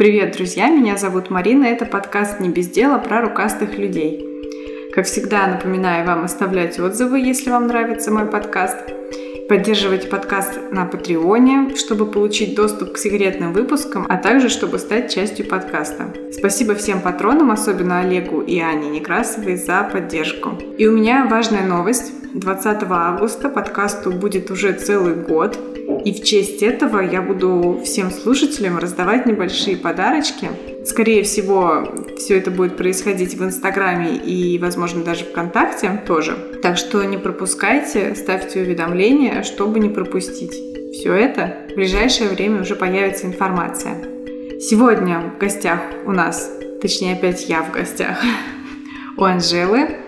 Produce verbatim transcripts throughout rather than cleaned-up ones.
Привет, друзья! Меня зовут Марина. Это подкаст «Не без дела» про рукастых людей. Как всегда, напоминаю вам оставлять отзывы, если вам нравится мой подкаст. Поддерживайте подкаст на Патреоне, чтобы получить доступ к секретным выпускам, а также чтобы стать частью подкаста. Спасибо всем патронам, особенно Олегу и Ане Некрасовой, за поддержку. И у меня важная новость. двадцатого августа подкасту будет уже целый год, и в честь этого я буду всем слушателям раздавать небольшие подарочки. Скорее всего, все это будет происходить в Инстаграме и, возможно, даже ВКонтакте тоже. Так что не пропускайте, ставьте уведомления, чтобы не пропустить. Все это в ближайшее время уже появится информация. Сегодня в гостях у нас, точнее опять я в гостях, у Анжелы.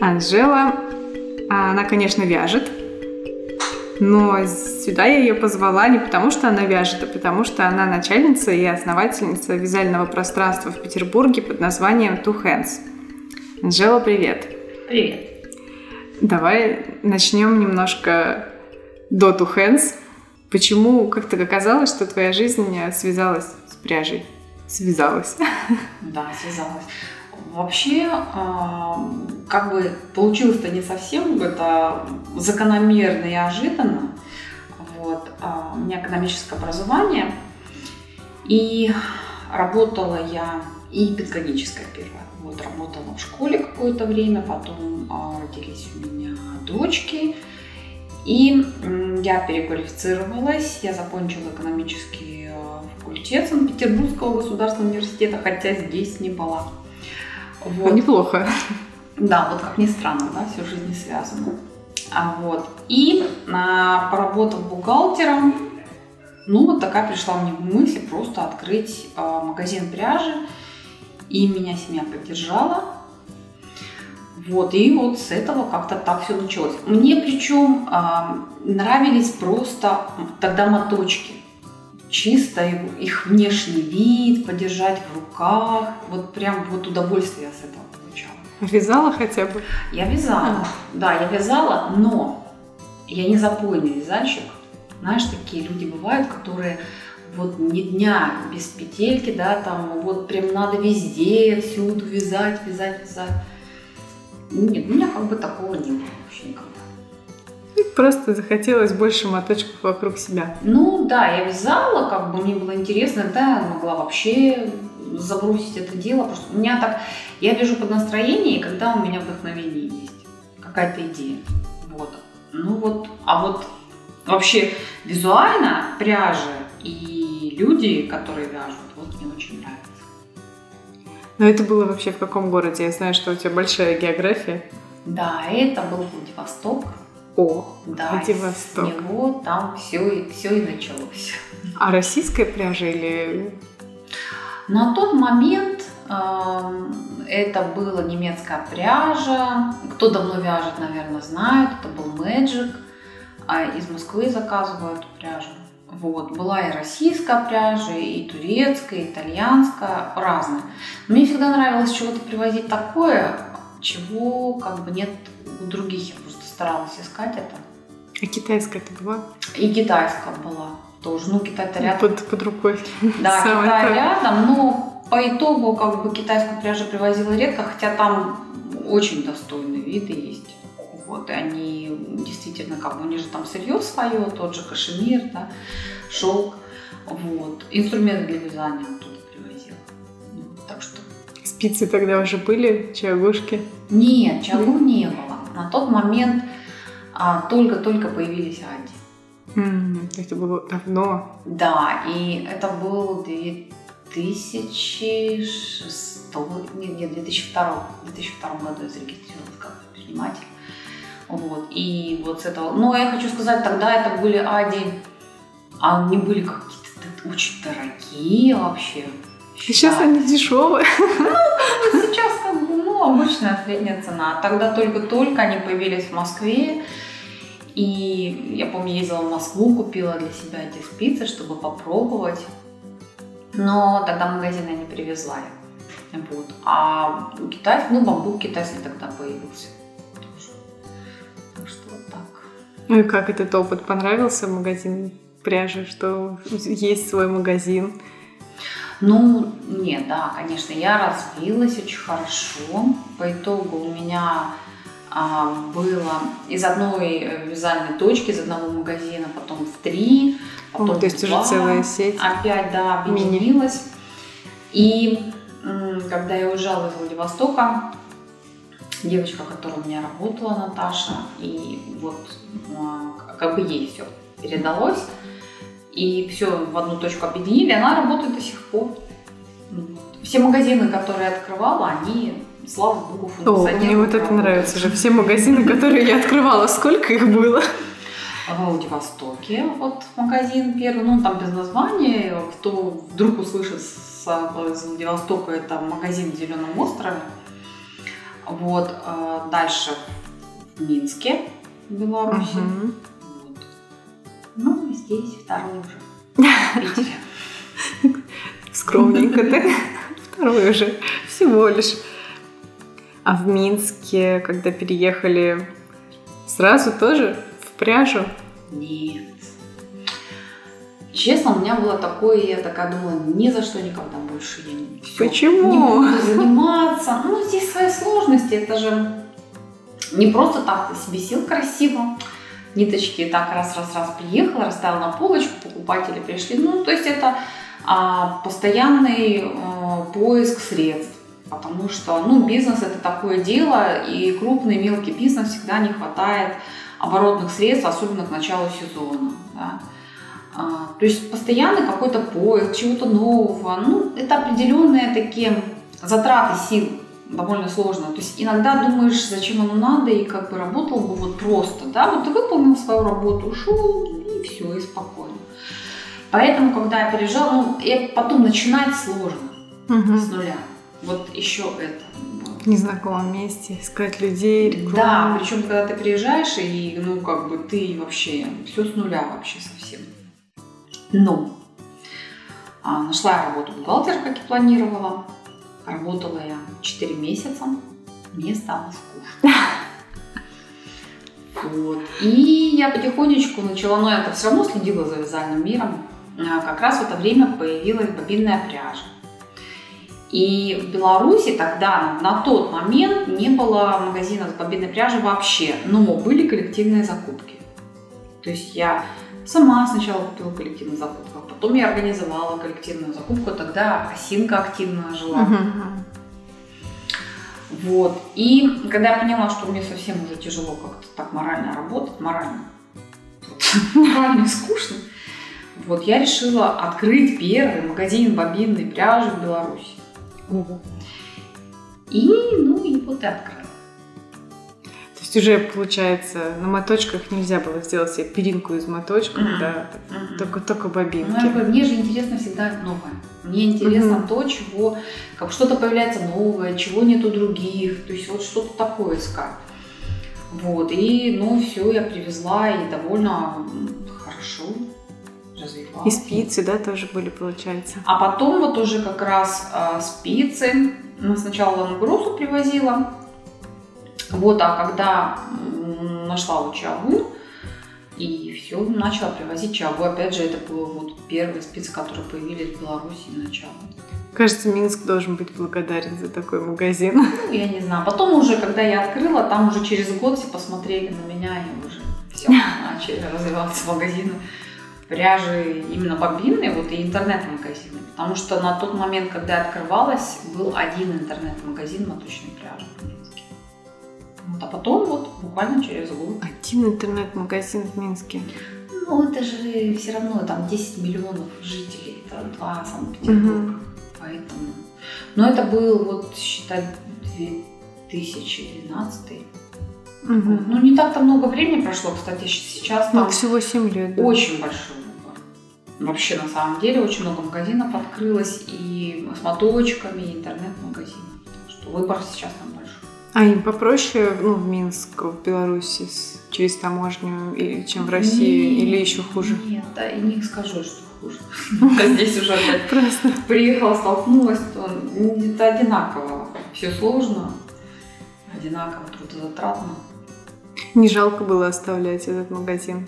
Анжела, она, конечно, вяжет. Но сюда я ее позвала не потому, что она вяжет, а потому, что она начальница и основательница вязального пространства в Петербурге под названием Two Hands. Анжела, привет! Привет! Давай начнем немножко до Two Hands. Почему как-то оказалось, что твоя жизнь связалась с пряжей? Связалась. Да, связалась. Вообще, как бы получилось-то не совсем, это закономерно и ожиданно. Вот. У меня экономическое образование, и работала я и педагогическое первое. Вот, работала в школе какое-то время, потом родились у меня дочки, и я переквалифицировалась, я закончила экономический факультет Санкт-Петербургского государственного университета, хотя здесь не была. Вот. Неплохо. Да, вот как ни странно, да, всю жизнь не связано. А вот. И а, поработав бухгалтером, ну вот такая пришла мне мысль просто открыть а, магазин пряжи. И меня семья поддержала. Вот, и вот с этого как-то так все началось. Мне причем а, нравились просто тогда моточки. Чисто их внешний вид, подержать в руках. Вот прям вот удовольствие я с этого получала. Вязала хотя бы? Я вязала, да, я вязала, но я не запойный вязальщик. Знаешь, такие люди бывают, которые вот ни дня без петельки, да, там вот прям надо везде, всюду вязать, вязать, вязать. Нет, у меня как бы такого не было вообще никогда. Просто захотелось больше моточков вокруг себя. Ну да, я вязала, как бы мне было интересно, да, могла вообще забросить это дело. Просто у меня так, я вяжу под настроение, когда у меня вдохновение есть, какая-то идея. Вот. Ну вот, а вот вообще визуально пряжа и люди, которые вяжут, вот мне очень нравится. Но это было вообще в каком городе? Я знаю, что у тебя большая география. Да, это был Владивосток. О, да, Владивосток. С него там все, все и началось. А российская пряжа или... На тот момент э, это была немецкая пряжа. Кто давно вяжет, наверное, знает. Это был Magic. Из Москвы заказывают пряжу. Вот. Была и российская пряжа, и турецкая, и итальянская. Разная. Мне всегда нравилось чего-то привозить такое, чего как бы нет у других. Старалась искать это. А китайская-то была? И китайская была тоже. Ну, Китай-то рядом. Под, под рукой. Да, Китай рядом, но по итогу как бы китайскую пряжу привозила редко, хотя там очень достойные виды есть. Вот, и они действительно как бы, у них же там сырье свое, тот же кашемир, да, шелк. Вот. Инструменты для вязания оттуда привозила. Так что... Спицы тогда уже были? Чагушки? Нет, чагу не было. На тот момент а, только-только появились Адди. Mm, это было давно. Да, и это был две тысячи шестой, нет, нет, две тысячи второй, в две тысячи втором году я зарегистрировалась как предприниматель. Вот, и вот с этого... Но я хочу сказать, тогда это были Адди, а они были какие-то очень дорогие вообще. Сейчас да. Они дешевые. Ну, сейчас как бы, ну, обычная средняя цена. Тогда только-только они появились в Москве. И я помню, ездила в Москву, купила для себя эти спицы, чтобы попробовать. Но тогда магазина не привезла я. Вот. А китайцы, ну, бамбук китайский тогда появился. Так что вот так. Ну и как этот опыт? Понравился магазин пряжи, что есть свой магазин? Ну, нет, да, конечно, я развилась очень хорошо. По итогу у меня а, было из одной вязальной точки, из одного магазина, потом в три, потом О, в то есть два. Уже целая сеть. Опять, да, объединилась. И м- когда я уезжала из Владивостока, девочка, которая у меня работала, Наташа, и вот а, как бы ей все передалось. И все в одну точку объединили, она работает до сих пор. Все магазины, которые я открывала, они, слава богу, функционируют. О, мне вот это нравится же. Все магазины, которые я открывала, сколько их было? В Владивостоке вот магазин первый, ну там без названия. Кто вдруг услышит с Владивостока, это магазин в Зеленом острове. Вот, дальше в Минске, в Беларуси. Угу. Ну, здесь второй уже. Скромненько ты. Второй уже. Всего лишь. А в Минске, когда переехали, сразу тоже в пряжу? Нет. Честно, у меня было такое, я такая думала, ни за что никогда больше я не все. Почему? Не буду заниматься. Ну, здесь свои сложности. Это же не просто так ты себе сел красиво. Ниточки так раз-раз-раз приехала, расставила на полочку, покупатели пришли. Ну, то есть это а, постоянный а, поиск средств, потому что, ну, бизнес это такое дело, и крупный, мелкий бизнес всегда не хватает оборотных средств, особенно к началу сезона. Да. А, то есть постоянный какой-то поиск, чего-то нового. Ну, это определенные такие затраты сил, довольно сложно. То есть иногда думаешь, зачем оно надо, и как бы работал бы вот просто, да, вот ты выполнил свою работу, ушел, и все, и спокойно. Поэтому, когда я переезжала, ну, я потом начинать сложно, угу. с нуля. Вот еще это. В незнакомом месте, искать людей, рекламу. Да, причем, когда ты переезжаешь, и, ну, как бы ты вообще, все с нуля вообще совсем. Но а, нашла я работу бухгалтера, как и планировала. Работала я четыре месяца, мне стало скучно. Вот. И я потихонечку начала, но я все равно следила за вязальным миром. Как раз в это время появилась бобинная пряжа. И в Беларуси тогда, на тот момент, не было магазина с бобинной пряжей вообще, но были коллективные закупки. То есть я сама сначала купила коллективную закупку, потом я организовала коллективную закупку, тогда Осинка активно жила. Uh-huh. Вот. И когда я поняла, что мне совсем уже тяжело как-то так морально работать, морально, морально скучно, вот я решила открыть первый магазин бобинной пряжи в Беларуси. Uh-huh. И, ну, и вот и открыла. То есть уже, получается, на моточках нельзя было сделать себе перинку из моточков, mm-hmm. да, mm-hmm. только, только бобинки. Ну, я говорю, мне же интересно всегда новое. Мне интересно mm-hmm. то, чего, как что-то появляется новое, чего нет у других, то есть вот что-то такое искать. Вот, и, ну, все, я привезла и довольно хорошо развивалась. И спицы, да, тоже были, получается. А потом вот уже как раз э, спицы, ну, сначала лангросу привозила. Вот, а когда нашла вот чагу, и все, начала привозить чагу. Опять же, это были вот первые спицы, которые появились в Беларуси на чагу. Кажется, Минск должен быть благодарен за такой магазин. Ну, я не знаю. Потом уже, когда я открыла, там уже через год все посмотрели на меня, и уже все, начали развиваться магазины пряжи, именно бобинные, вот и интернет-магазины. Потому что на тот момент, когда я открывалась, был один интернет-магазин моточной пряжи. А потом вот буквально через год. Один интернет-магазин в Минске. Ну, это же все равно там десять миллионов жителей, это два Санкт-Петербурга. Угу. Поэтому. Но это был, вот, считай, две тысячи двенадцатый. Угу. Ну, не так-то много времени прошло, кстати, сейчас там. Ну, всего семь лет. Да? Очень большой выбор. Вообще, на самом деле, очень много магазинов открылось и с моточками, и интернет-магазинов. Так что выбор сейчас там большой. А им попроще, ну, в Минск, в Беларуси через таможню, или, чем в России, нет, или еще хуже? Нет, да, и не скажу, что хуже. Здесь уже приехала, столкнулась, то это одинаково. Все сложно, одинаково трудозатратно. Не жалко было оставлять этот магазин?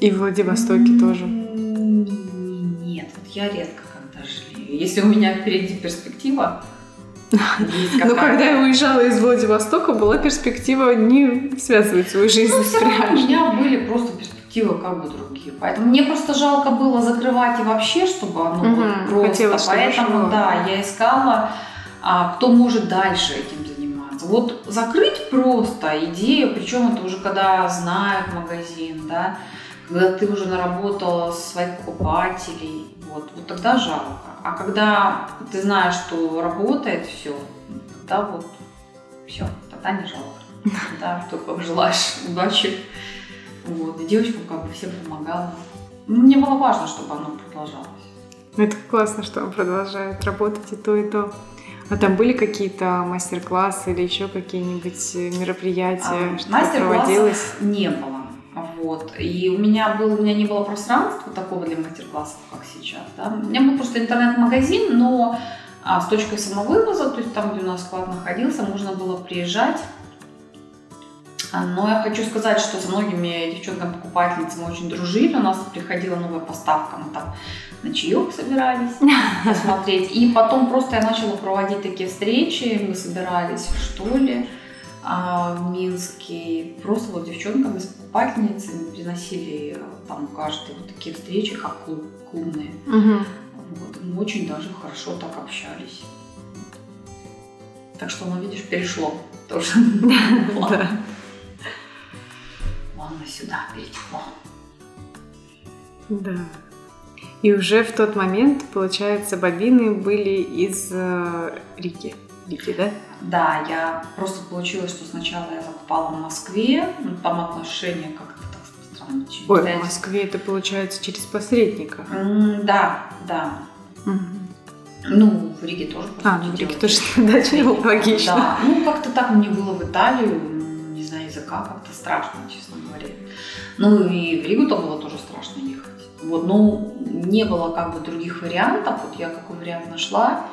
И в Владивостоке тоже? Нет, вот я редко когда если у меня впереди перспектива. Но когда я уезжала из Владивостока, была перспектива не связывать свою жизнь ну, с пряжей. У меня были просто перспективы как бы другие. Поэтому мне просто жалко было закрывать и вообще, чтобы оно угу, было просто. Хотелось, поэтому чтобы да, я искала, а, кто может дальше этим заниматься. Вот закрыть просто идею, причем это уже когда знают магазин, да, когда ты уже наработала своих покупателей, вот, вот тогда жалко. А когда ты знаешь, что работает все, тогда вот все, тогда не жалко. Да, только желаешь удачи. Вот. И девочкам как бы всем помогала. Мне было важно, чтобы оно продолжалось. Это классно, что он продолжает работать и то, и то. А там были какие-то мастер-классы или еще какие-нибудь мероприятия, а, что проводилось? Мастер-классов не было. Вот. И у меня, был, у меня не было пространства такого для мастер-классов, как сейчас. Да? У меня был просто интернет-магазин, но а, с точкой самовывоза, то есть там, где у нас склад находился, можно было приезжать. Но я хочу сказать, что со многими девчонками-покупательницами мы очень дружили. У нас приходила новая поставка, мы там на чаек собирались посмотреть. И потом просто я начала проводить такие встречи, мы собирались в школе. А в Минске просто вот девчонками с покупательницами приносили там каждый вот такие встречи, как клуб, клубные. Угу. Вот. Мы очень даже хорошо так общались. Так что, ну, видишь, перешло тоже. Ладно, сюда перетекло. Да. И уже в тот момент, получается, бобины были из Рики. Рики, да? Да, я просто получилось, что сначала я закупала в Москве, ну, там отношения как-то так странно. Ой, в Москве это получается через посредника. Mm, да, да. Mm-hmm. Ну, в Риге тоже. А, ну в Риге тоже, да, логично. Да, ну как-то так мне было в Италию, не знаю, языка, как-то страшно, честно говоря. Ну и в Ригу-то было тоже страшно ехать. Вот, но не было как бы других вариантов, вот я какой вариант нашла.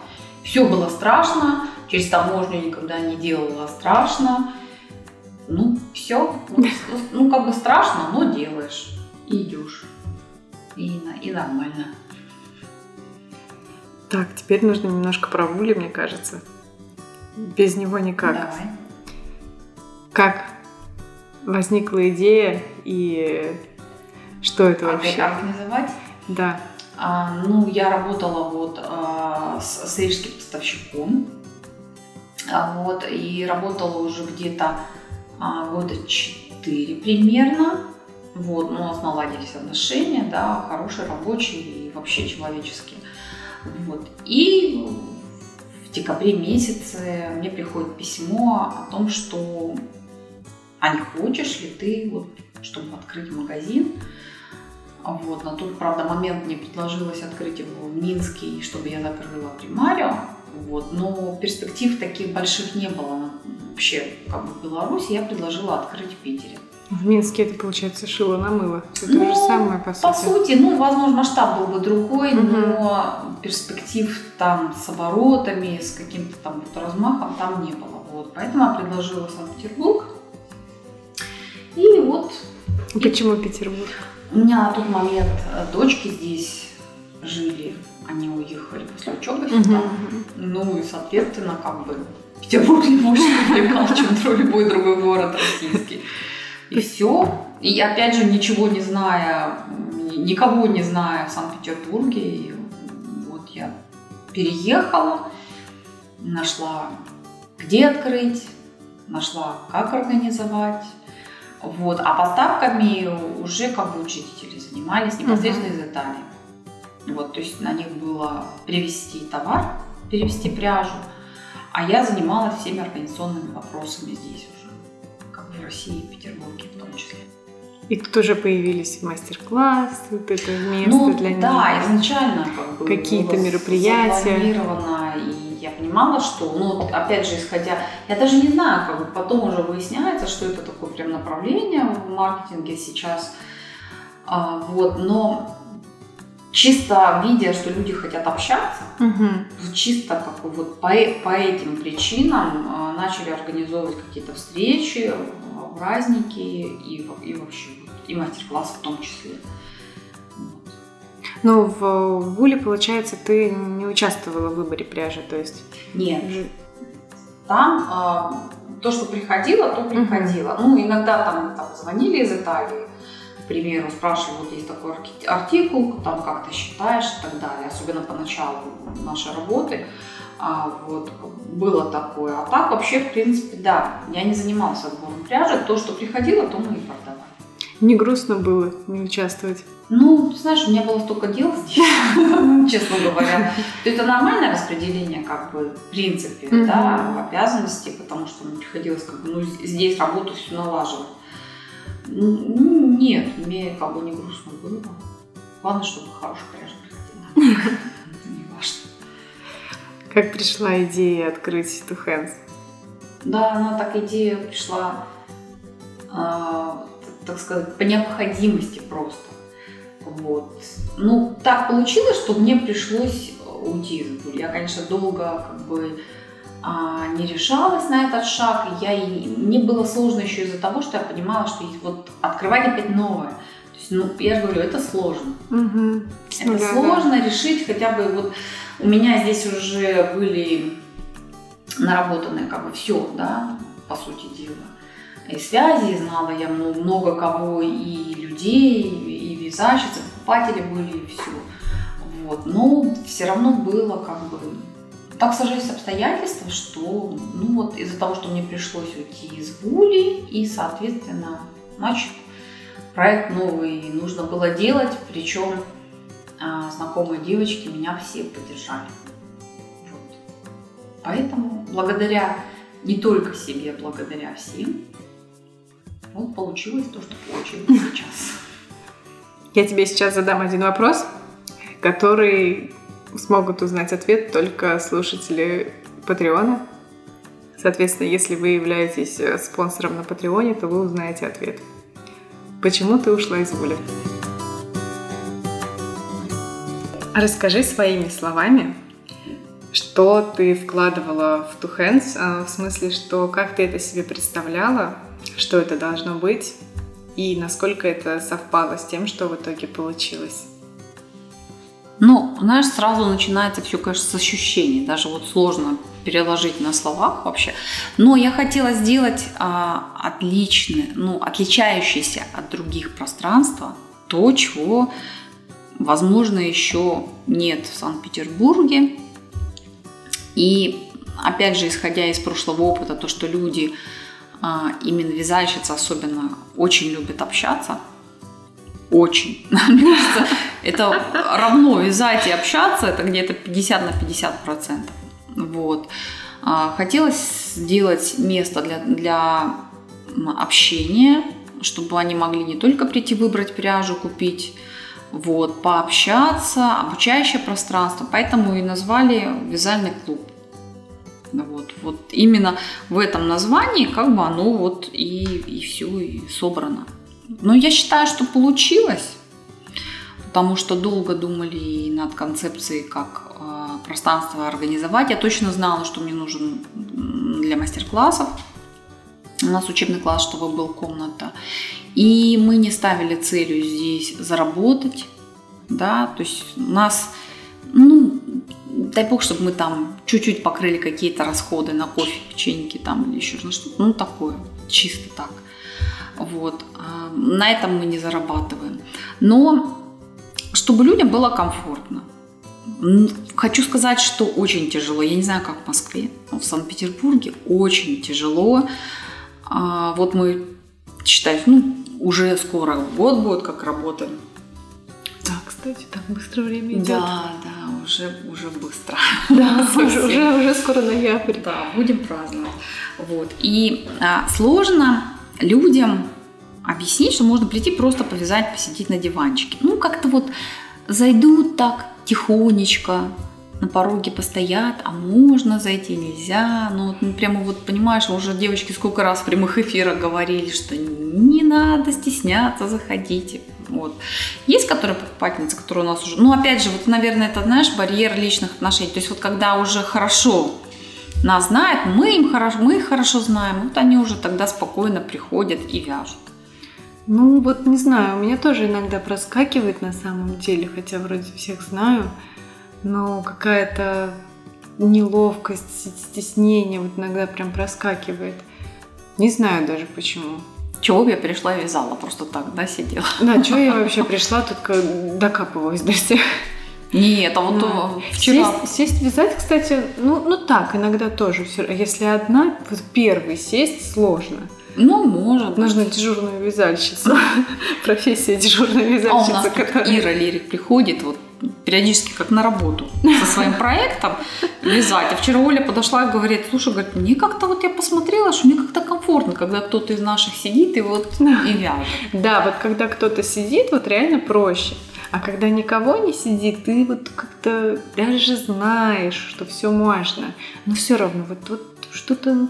Все было страшно, через таможню никогда не делала страшно. Ну, все. Ну, ну как бы страшно, но делаешь. И идешь. И, и нормально. Так, теперь нужно немножко про Вули, мне кажется. Без него никак. Давай. Как возникла идея и что это вообще? Опять организовать? Да. А, ну, я работала вот а, с, с рижским поставщиком, а, вот, и работала уже где-то а, года четыре примерно, вот, ну, у нас наладились отношения, да, хорошие, рабочие и вообще человеческие, вот, и в декабре месяце мне приходит письмо о том, что, а не хочешь ли ты, вот, чтобы открыть магазин. Вот, на тот, правда, момент мне предложилось открыть его в Минске, и чтобы я закрыла примарио, вот, но перспектив таких больших не было вообще, как бы, в Беларуси, я предложила открыть в Питере. В Минске это, получается, шило на мыло, это ну, то же самое, по сути. По сути, ну, возможно, масштаб был бы другой, угу. Но перспектив там с оборотами, с каким-то там вот размахом там не было, вот, поэтому я предложила Санкт-Петербург, и вот... Почему Петербург? У меня на тот момент дочки здесь жили, они уехали после учебы сюда, mm-hmm. ну и, соответственно, как бы Петербург не больше привлекал, чем любой другой город российский. И все. И опять же, ничего не зная, никого не зная в Санкт-Петербурге, вот я переехала, нашла, где открыть, нашла, как организовать. Вот. А поставками уже как бы учредители занимались непосредственно uh-huh. из Италии. Вот, то есть на них было привезти товар, перевезти пряжу, а я занималась всеми организационными вопросами здесь уже, как в России и Петербурге в том числе. И тут уже появились мастер-классы, вот это место ну, для них. Да, изначально как бы какие-то мероприятия. Запланировано, и я понимала, что, ну, вот, опять же, исходя, я даже не знаю, как бы потом уже выясняется, что это такое прям направление в маркетинге сейчас, а, вот, но чисто видя, что люди хотят общаться, угу. чисто как бы вот по, по этим причинам а, начали организовывать какие-то встречи, праздники и, и вообще, и мастер-класс в том числе. Вот. Но в Гуле, получается, ты не участвовала в выборе пряжи, то есть... Нет. Там а, то, что приходило, то приходило. Mm-hmm. Ну, иногда там, там звонили из Италии, к примеру, спрашивали, вот есть такой артикул, там как ты считаешь и так далее. Особенно поначалу нашей работы. А, вот, было такое. А так вообще, в принципе, да, я не занималась отбором пряжи. То, что приходило, то мы и продавали. Не грустно было не участвовать? Ну, ты знаешь, у меня было столько дел, честно говоря. Это нормальное распределение, как бы, в принципе, да, обязанностей, потому что мне приходилось, как бы, ну, здесь работу всю налаживать. Ну, нет, мне, как бы, не грустно было. Главное, чтобы хорошая пряжа приходила. Не важно. Как пришла идея открыть Two Hands? Да, она так идея пришла, так сказать, по необходимости просто. Вот. Ну, так получилось, что мне пришлось уйти из Гули. Я, конечно, долго, как бы, а, не решалась на этот шаг. Я и... Мне было сложно еще из-за того, что я понимала, что вот открывать опять новое. То есть, ну, я же говорю, это сложно. Угу. Это да, сложно да. решить хотя бы вот... У меня здесь уже были наработаны, как бы, все, да, по сути дела. И связи, и знала я много, много кого, и людей, вязальщицы, покупатели были, и все. Вот. Но все равно было, как бы, так сложились обстоятельства, что, ну, вот из-за того, что мне пришлось уйти из Гули, и, соответственно, значит, проект новый нужно было делать, причем а, знакомые девочки меня все поддержали. Вот. Поэтому благодаря, не только себе, благодаря всем, вот получилось то, что получилось сейчас. Я тебе сейчас задам один вопрос, который смогут узнать ответ только слушатели Патреона. Соответственно, если вы являетесь спонсором на Патреоне, то вы узнаете ответ. Почему ты ушла из Гули? Расскажи своими словами, что ты вкладывала в Two Hands, в смысле, что как ты это себе представляла, что это должно быть. И насколько это совпало с тем, что в итоге получилось? Ну, знаешь, сразу начинается все, конечно, с ощущений. Даже вот сложно переложить на словах вообще. Но я хотела сделать а, отличное, ну, отличающееся от других пространства то, чего, возможно, еще нет в Санкт-Петербурге. И, опять же, исходя из прошлого опыта, то, что люди... Именно вязальщицы особенно очень любят общаться. Очень. Это равно вязать и общаться, это где-то пятьдесят на пятьдесят процентов. Вот. Хотелось сделать место для, для общения, чтобы они могли не только прийти выбрать пряжу, купить, вот, пообщаться, обучающее пространство. Поэтому и назвали вязальный клуб. Вот, вот именно в этом названии, как бы, оно вот и, и все и собрано. Но я считаю, что получилось, потому что долго думали над концепцией, как э, пространство организовать. Я точно знала, что мне нужен для мастер-классов. У нас учебный класс, чтобы была комната. И мы не ставили целью здесь заработать. Да? То есть у нас... Ну, дай бог, чтобы мы там чуть-чуть покрыли какие-то расходы на кофе, печеньки там или еще что-то. Ну, такое, чисто так. Вот. На этом мы не зарабатываем. Но чтобы людям было комфортно. Хочу сказать, что очень тяжело. Я не знаю, как в Москве, но в Санкт-Петербурге очень тяжело. Вот мы, считаем, ну, уже скоро год будет, как работаем. Да, кстати, так быстро время идет. Да, да, уже, уже быстро. Да, уже, уже, уже скоро ноябрь. Да, будем праздновать. Вот. И а, сложно людям объяснить, что можно прийти просто повязать, посидеть на диванчике. Ну, как-то вот зайдут так тихонечко, на пороге постоят, а можно зайти, нельзя. Ну, вот, ну, прямо вот, понимаешь, уже девочки сколько раз в прямых эфирах говорили, что не надо стесняться, заходите. Вот. Есть которые покупательницы, которые у нас уже... Ну, опять же, вот, наверное, это, знаешь, барьер личных отношений. То есть вот когда уже хорошо нас знают, мы, им хорошо, мы их хорошо знаем, вот они уже тогда спокойно приходят и вяжут. Ну, вот не знаю, у меня тоже иногда проскакивает на самом деле, хотя вроде всех знаю, но какая-то неловкость, стеснение вот иногда прям проскакивает. Не знаю даже почему. Чего я пришла и вязала, просто так, да, сидела? Да, чего я вообще пришла, тут докапывалась до всех. Нет, а вот да. вчера... Сесть, сесть вязать, кстати, ну, ну так, иногда тоже. Если одна, вот первый сесть сложно. Ну, может. Нужна дежурная вязальщица. Профессия дежурная вязальщица. А у нас которая... Ира Лирик приходит вот периодически как на работу со своим проектом вязать. А вчера Оля подошла и говорит, слушай, говорит, мне как-то вот я посмотрела, что мне как-то комфортно, когда кто-то из наших сидит и вот и вяжет. Да, вот когда кто-то сидит, вот реально проще. А когда никого не сидит, ты вот как-то даже знаешь, что все можно. Но все равно вот, вот что-то...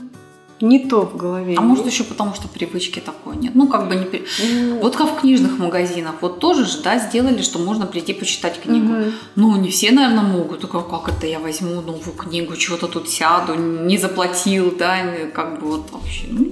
Не то в голове. А нет? Может еще потому, что привычки такой нет. Ну, как бы не... Mm. Вот как в книжных магазинах. Вот тоже же, да, сделали, что можно прийти почитать книгу. Mm-hmm. Ну, не все, наверное, могут. Только как это я возьму новую книгу, чего-то тут сяду, не заплатил, да, как бы вот вообще. Ну,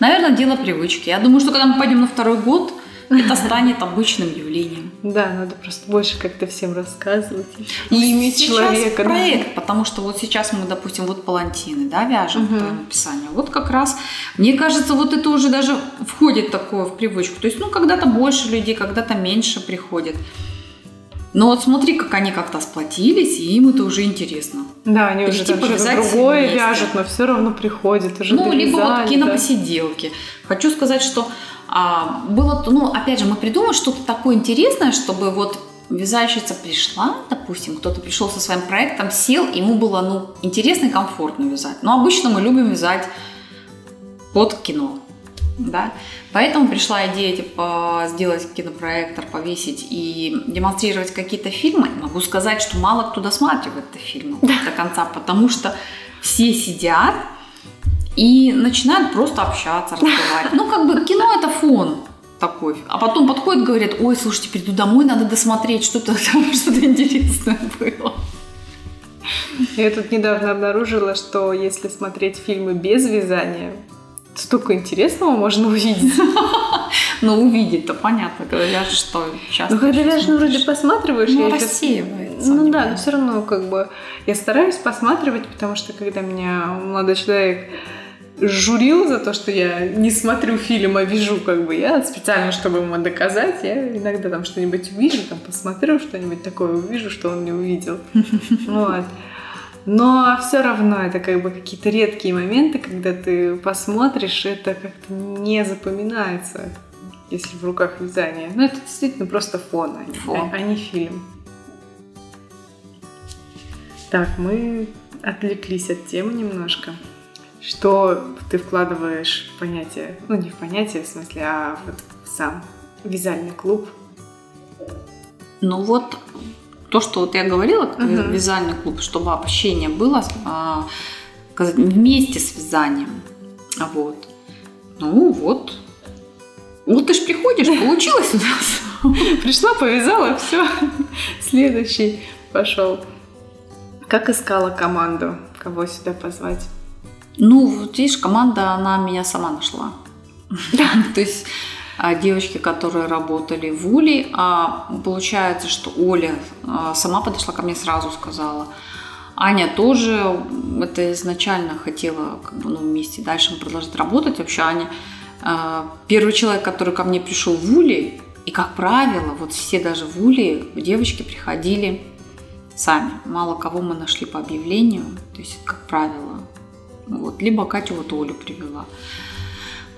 наверное, дело привычки. Я думаю, что когда мы пойдем на второй год, это станет обычным явлением. Да, надо просто больше как-то всем рассказывать. И иметь человека. Сейчас проект, потому что вот сейчас мы, допустим, вот палантины, да, вяжем по написанию. Вот как раз, мне кажется, вот это уже даже входит такое в привычку. То есть, ну, когда-то больше людей, когда-то меньше приходит. Но вот смотри, как они как-то сплотились, и им это уже интересно. Да, они уже там что-то другое вяжут, но все равно приходят уже. Ну, либо вот кинопосиделки. Хочу сказать, что А, было, ну, опять же, мы придумали что-то такое интересное, чтобы вот вязальщица пришла, допустим, кто-то пришел со своим проектом, сел, ему было, ну, интересно и комфортно вязать. Но обычно мы любим вязать под кино, да. Поэтому пришла идея, типа, сделать кинопроектор, повесить и демонстрировать какие-то фильмы. Могу сказать, что мало кто досматривает эти фильмы до конца, потому что все сидят и начинают просто общаться, разговаривать. Ну, как бы кино – это фон такой. А потом подходит и говорит, ой, слушайте, приду домой, надо досмотреть, что-то там, что-то интересное было. Я тут недавно обнаружила, что если смотреть фильмы без вязания, столько интересного можно увидеть. Ну, увидеть-то понятно, когда вяжешь, что часто... Ну, когда вяжешь, ну, вроде посматриваешь... Ну, рассеивается. Ну, да, но все равно, как бы, я стараюсь посматривать, потому что, когда меня молодой человек... журил за то, что я не смотрю фильм, а вижу, как бы, я специально, чтобы ему доказать, я иногда там что-нибудь увижу, там посмотрю что-нибудь такое, увижу, что он не увидел. Вот. Но все равно это как бы какие-то редкие моменты, когда ты посмотришь, это как-то не запоминается, если в руках вязание. Ну, это действительно просто фон, а, фон. а, а не фильм. Так, мы отвлеклись от темы немножко. Что ты вкладываешь в понятие, ну не в понятие в смысле, а вот в сам вязальный клуб? Ну вот то, что вот я говорила, как uh-huh. вязальный клуб, чтобы общение было а, вместе с вязанием. Вот. Ну вот. Ну ты ж приходишь, получилось у нас. Пришла, повязала, все. Следующий пошел. Как искала команду, кого сюда позвать? Ну, вот видишь, команда, она меня сама нашла. То есть девочки, которые работали в Уле, получается, что Оля сама подошла ко мне, сразу сказала. Аня тоже это изначально хотела, как бы, ну, вместе дальше продолжать работать. Вообще, Аня, первый человек, который ко мне пришел в Уле, и, как правило, вот все даже в Уле девочки приходили сами. Мало кого мы нашли по объявлению, то есть, как правило. Вот, либо Катю вот Олю привела.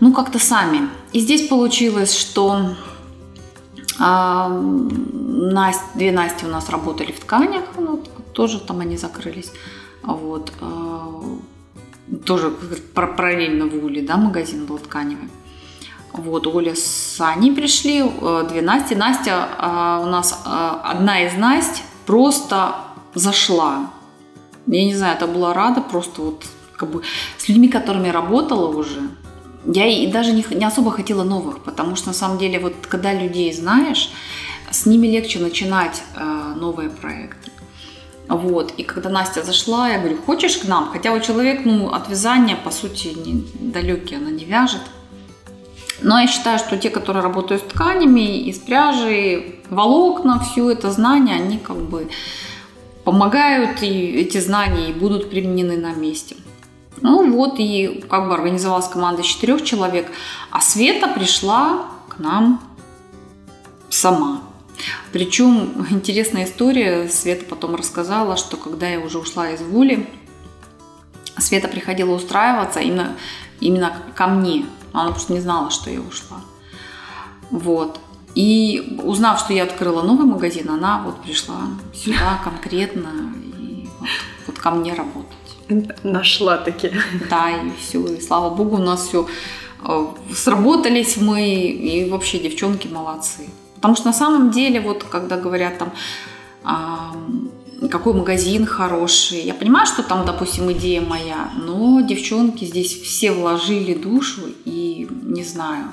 Ну, как-то сами. И здесь получилось, что а, Насть, две Насти у нас работали в тканях, ну, тоже там они закрылись. Вот, а, тоже параллельно в Уле, да, магазин был тканевый. Вот, Оля с Аней пришли, две Насти. Настя а, у нас, а, одна из Насть просто зашла. Я не знаю, это была рада, просто вот как бы с людьми, которыми я работала уже, я и даже не, не особо хотела новых, потому что на самом деле вот когда людей знаешь, с ними легче начинать э, новые проекты. Вот. И когда Настя зашла, я говорю, хочешь к нам? Хотя вот человек, ну, от вязания, по сути, не, далекий, она не вяжет. Но я считаю, что те, которые работают с тканями, из пряжи, волокна, все это знания, они как бы помогают, и эти знания и будут применены на месте. Ну вот, и как бы организовалась команда из четырех человек, а Света пришла к нам сама. Причем интересная история, Света потом рассказала, что когда я уже ушла из Вули, Света приходила устраиваться именно, именно ко мне. Она просто не знала, что я ушла. Вот. И узнав, что я открыла новый магазин, она вот пришла сюда конкретно и вот, вот ко мне работать. Нашла таки. Да, и все. И слава богу, у нас все сработались мы. И вообще девчонки молодцы. Потому что на самом деле, вот когда говорят там, а, какой магазин хороший, я понимаю, что там, допустим, идея моя, но девчонки здесь все вложили душу и, не знаю,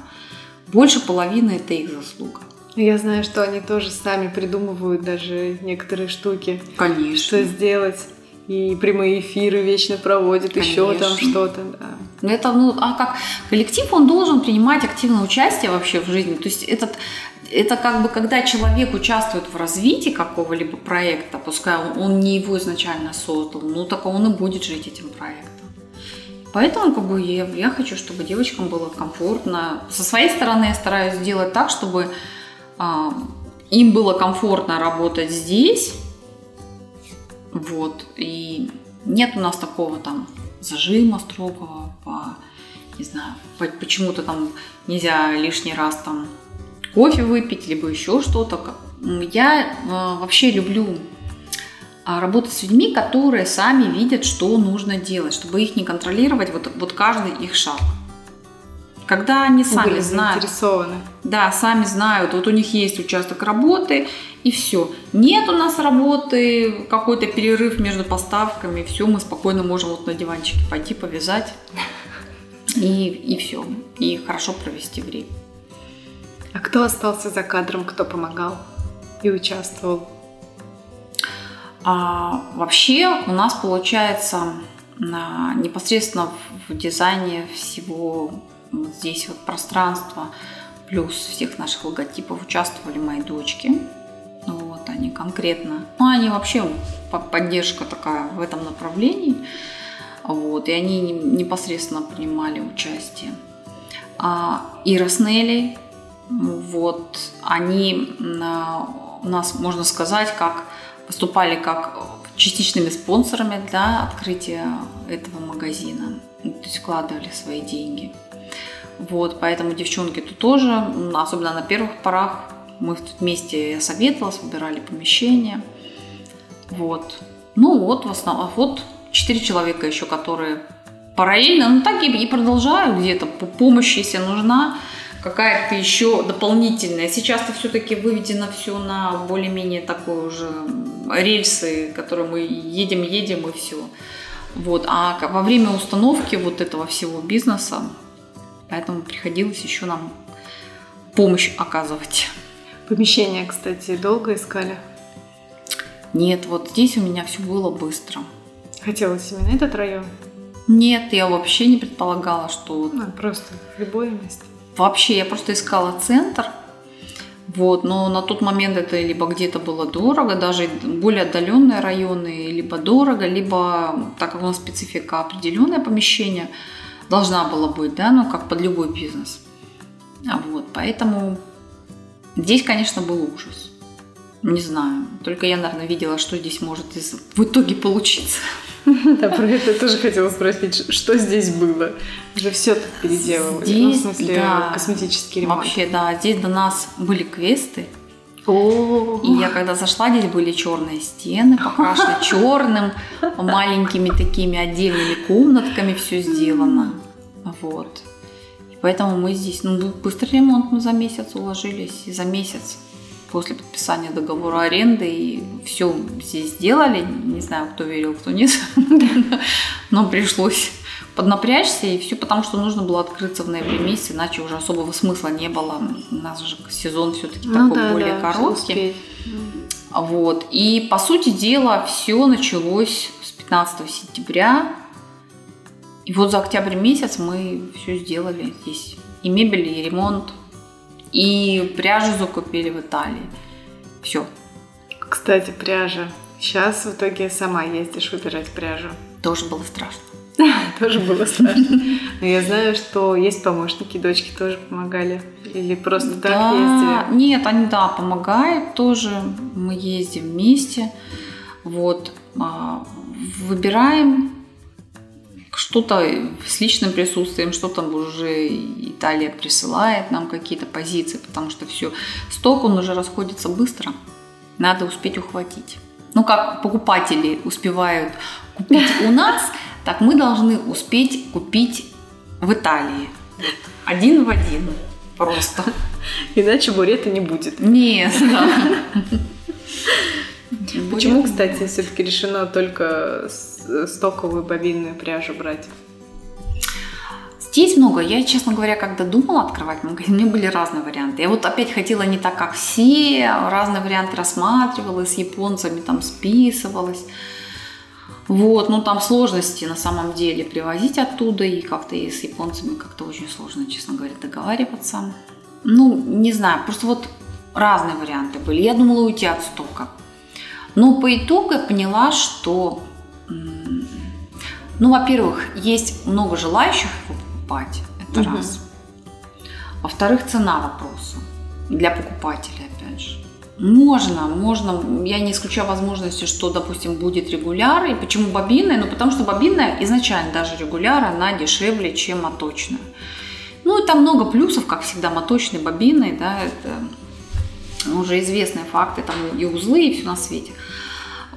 больше половины это их заслуга. Я знаю, что они тоже сами придумывают даже некоторые штуки. Конечно. Что сделать. И прямые эфиры вечно проводят, конечно, еще там что-то. Да. Это, ну, а как коллектив, он должен принимать активное участие вообще в жизни. То есть этот... Это как бы когда человек участвует в развитии какого-либо проекта, пускай он, он не его изначально создал, ну так он и будет жить этим проектом. Поэтому как бы я, я хочу, чтобы девочкам было комфортно. Со своей стороны я стараюсь сделать так, чтобы а, им было комфортно работать здесь. Вот. И нет у нас такого там зажима строгого по, не знаю, по, почему-то там нельзя лишний раз там кофе выпить, либо еще что-то. Я э, вообще люблю работать с людьми, которые сами видят, что нужно делать, чтобы их не контролировать, вот, вот каждый их шаг. Когда они сами Были знают... заинтересованы. Да, сами знают, вот у них есть участок работы, и все. Нет у нас работы, какой-то перерыв между поставками, все, мы спокойно можем вот на диванчике пойти повязать, и, и все, и хорошо провести время. А кто остался за кадром, кто помогал и участвовал? А, вообще у нас получается а, непосредственно в, в дизайне всего вот здесь вот пространства, плюс всех наших логотипов участвовали мои дочки. Вот они конкретно. Ну, они вообще поддержка такая в этом направлении. Вот, и они непосредственно принимали участие. А, и Роснелли. Вот, они у нас, можно сказать, как выступали как частичными спонсорами для открытия этого магазина, то есть вкладывали свои деньги. Вот, поэтому девчонки тут тоже, особенно на первых порах, мы тут вместе советовались, выбирали помещение. Вот, ну вот, в основном, вот четыре человека еще, которые параллельно, ну так и продолжают где-то, помощь, если нужна. Какая-то еще дополнительная. Сейчас-то все-таки выведено все на более-менее такой уже рельсы, которые мы едем-едем и все. Вот. А во время установки вот этого всего бизнеса, поэтому приходилось еще нам помощь оказывать. Помещение, кстати, долго искали? Нет, вот здесь у меня все было быстро. Хотелось именно этот район? Нет, я вообще не предполагала, что... Ну, просто любое место. Вообще, я просто искала центр, вот, но на тот момент это либо где-то было дорого, даже более отдаленные районы, либо дорого, либо, так как у нас специфика, определенное помещение должна была быть, да, ну, как под любой бизнес. Вот, поэтому здесь, конечно, был ужас. Не знаю, только я, наверное, видела, что здесь может в итоге получиться. Да, про это я тоже хотела спросить, что здесь было? Уже все тут переделывали. Здесь, ну, в смысле, да, косметический ремонт. Вообще, да, здесь до нас были квесты. О-о-о. И я когда зашла, здесь были черные стены, покрашены черным, маленькими такими отдельными комнатками все сделано. Вот. И поэтому мы здесь, ну, быстрый ремонт мы за месяц уложились, и за месяц. После подписания договора аренды и все здесь сделали. Не знаю, кто верил, кто нет. Но пришлось поднапрячься и все, потому что нужно было открыться в ноябре месяце, иначе уже особого смысла не было. У нас же сезон все-таки ну, такой да, более да, короткий. Вот. И по сути дела все началось с пятнадцатого сентября. И вот за октябрь месяц мы все сделали здесь. и мебель, и ремонт, и пряжу закупили в Италии. Все. Кстати, пряжа. Сейчас в итоге сама ездишь выбирать пряжу. Тоже было страшно. Тоже было страшно. Но я знаю, что есть помощники, дочки тоже помогали. Или просто так ездили? Нет, они, да, помогают тоже. Мы ездим вместе. Вот. Выбираем что-то с личным присутствием, что-то уже Италия присылает нам какие-то позиции, потому что все. Сток, он уже расходится быстро. Надо успеть ухватить. Ну, как покупатели успевают купить у нас, так мы должны успеть купить в Италии. Один в один просто. Иначе бурета не будет. Нет, да. Почему, кстати, все-таки решено только стоковую бобинную пряжу брать? Здесь много. Я, честно говоря, когда думала открывать магазин, у меня были разные варианты. Я вот опять хотела не так, как все, разные варианты рассматривала, с японцами там списывалась. Вот, ну там сложности на самом деле привозить оттуда, и как-то и с японцами как-то очень сложно, честно говоря, договариваться. Ну, не знаю, просто вот разные варианты были. Я думала уйти от стока. Но по итогу я поняла, что, ну, во-первых, есть много желающих его покупать, это угу. раз. Во-вторых, цена вопроса для покупателя, опять же. Можно, можно, я не исключаю возможности, что, допустим, будет регуляр. И почему бобинная? Ну, потому что бобинная изначально даже регуляр, она дешевле, чем моточная. Ну, и там много плюсов, как всегда, моточной, бобинной, да, это... уже известные факты, там и узлы, и все на свете.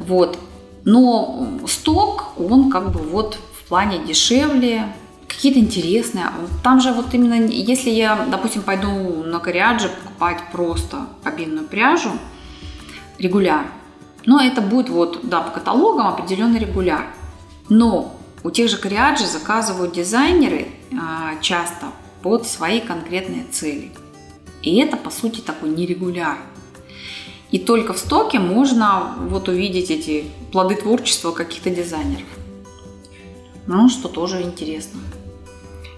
Вот. Но сток, он как бы вот в плане дешевле, какие-то интересные. Там же вот именно, если я, допустим, пойду на Кориаджи покупать просто бобинную пряжу, регуляр, но это будет вот, да, по каталогам определенный регуляр. Но у тех же Кориаджи заказывают дизайнеры а, часто под свои конкретные цели. И это, по сути, такой нерегуляр. И только в стоке можно вот увидеть эти плоды творчества каких-то дизайнеров. Ну, что тоже интересно.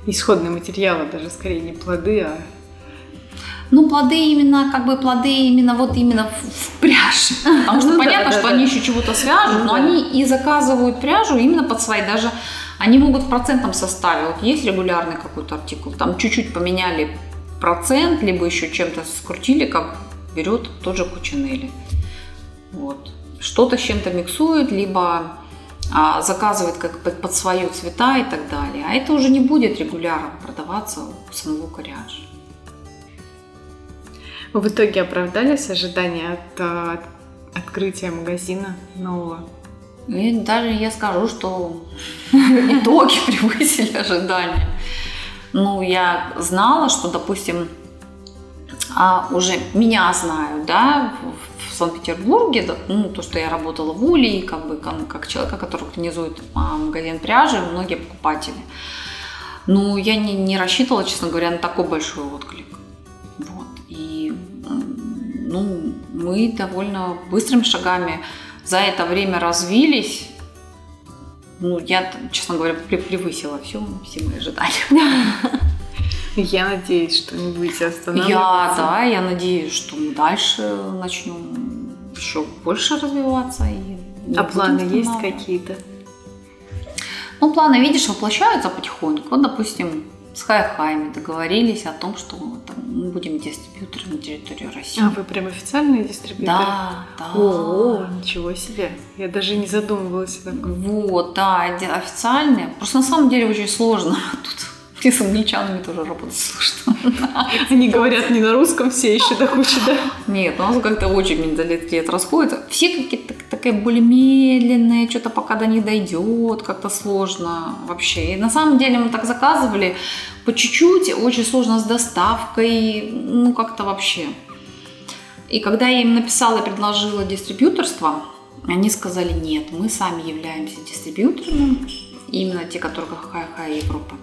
Исходные материалы даже, скорее, не плоды, а... Ну, плоды именно, как бы плоды именно вот именно в, в пряже. Потому что понятно, что они еще чего-то свяжут, но они и заказывают пряжу именно под свои даже... Они могут в процентном составе. Вот есть регулярный какой-то артикул, там чуть-чуть поменяли... процент, либо еще чем-то скрутили, как берет тот же Кучинелли. Вот. Что-то с чем-то миксует, либо а, заказывает как под, под свою цвета и так далее. А это уже не будет регулярно продаваться у самого Кориаджи. В итоге оправдались ожидания от, от открытия магазина нового? И даже я скажу, что итоги превысили ожидания. Ну, я знала, что, допустим, а уже меня знают, да, в Санкт-Петербурге, да, ну, то, что я работала в Уле, как бы, как, как человека, который организует а, магазин пряжи, многие покупатели. Ну, я не, не рассчитывала, честно говоря, на такой большой отклик. Вот. И, ну, мы довольно быстрыми шагами за это время развились. Ну, я, честно говоря, превысила все, все мои ожидания. Я надеюсь, что не будете останавливаться. Я, да, я надеюсь, что мы дальше начнем еще больше развиваться. И а планы есть какие-то? Ну, планы, видишь, воплощаются потихоньку. Вот, допустим, с Хайхаями договорились о том, что там, мы будем дистрибьютором на территории России. А вы прям официальные дистрибьюторы? Да, да. О, ничего себе. Я даже не задумывалась о таком. Вот, да, официальные. Просто на самом деле очень сложно. Тут и с англичанами тоже работать сложно. Они говорят не на русском все еще до кучи, да? Нет, у нас как-то очень менталитет расходится. Все какие-то такие более медленные, что-то пока до них дойдет, как-то сложно вообще. И на самом деле мы так заказывали по чуть-чуть, очень сложно с доставкой, ну как-то вообще. И когда я им написала и предложила дистрибьюторство, они сказали: нет, мы сами являемся дистрибьюторами, именно те, которые Хайхай и Европа.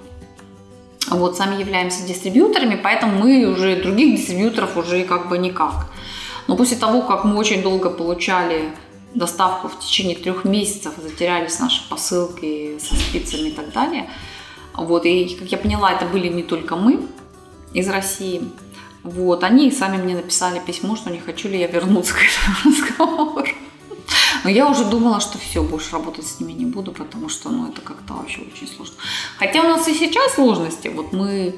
Вот, сами являемся дистрибьюторами, поэтому мы уже других дистрибьюторов уже как бы никак. Но после того, как мы очень долго получали доставку в течение трех месяцев, затерялись наши посылки со спицами и так далее. Вот, и, как я поняла, это были не только мы, из России. Вот, они сами мне написали письмо, что не хочу ли я вернуться к этому разговору. Но я уже думала, что все, больше работать с ними не буду, потому что, ну, это как-то вообще очень сложно. Хотя у нас и сейчас сложности. Вот мы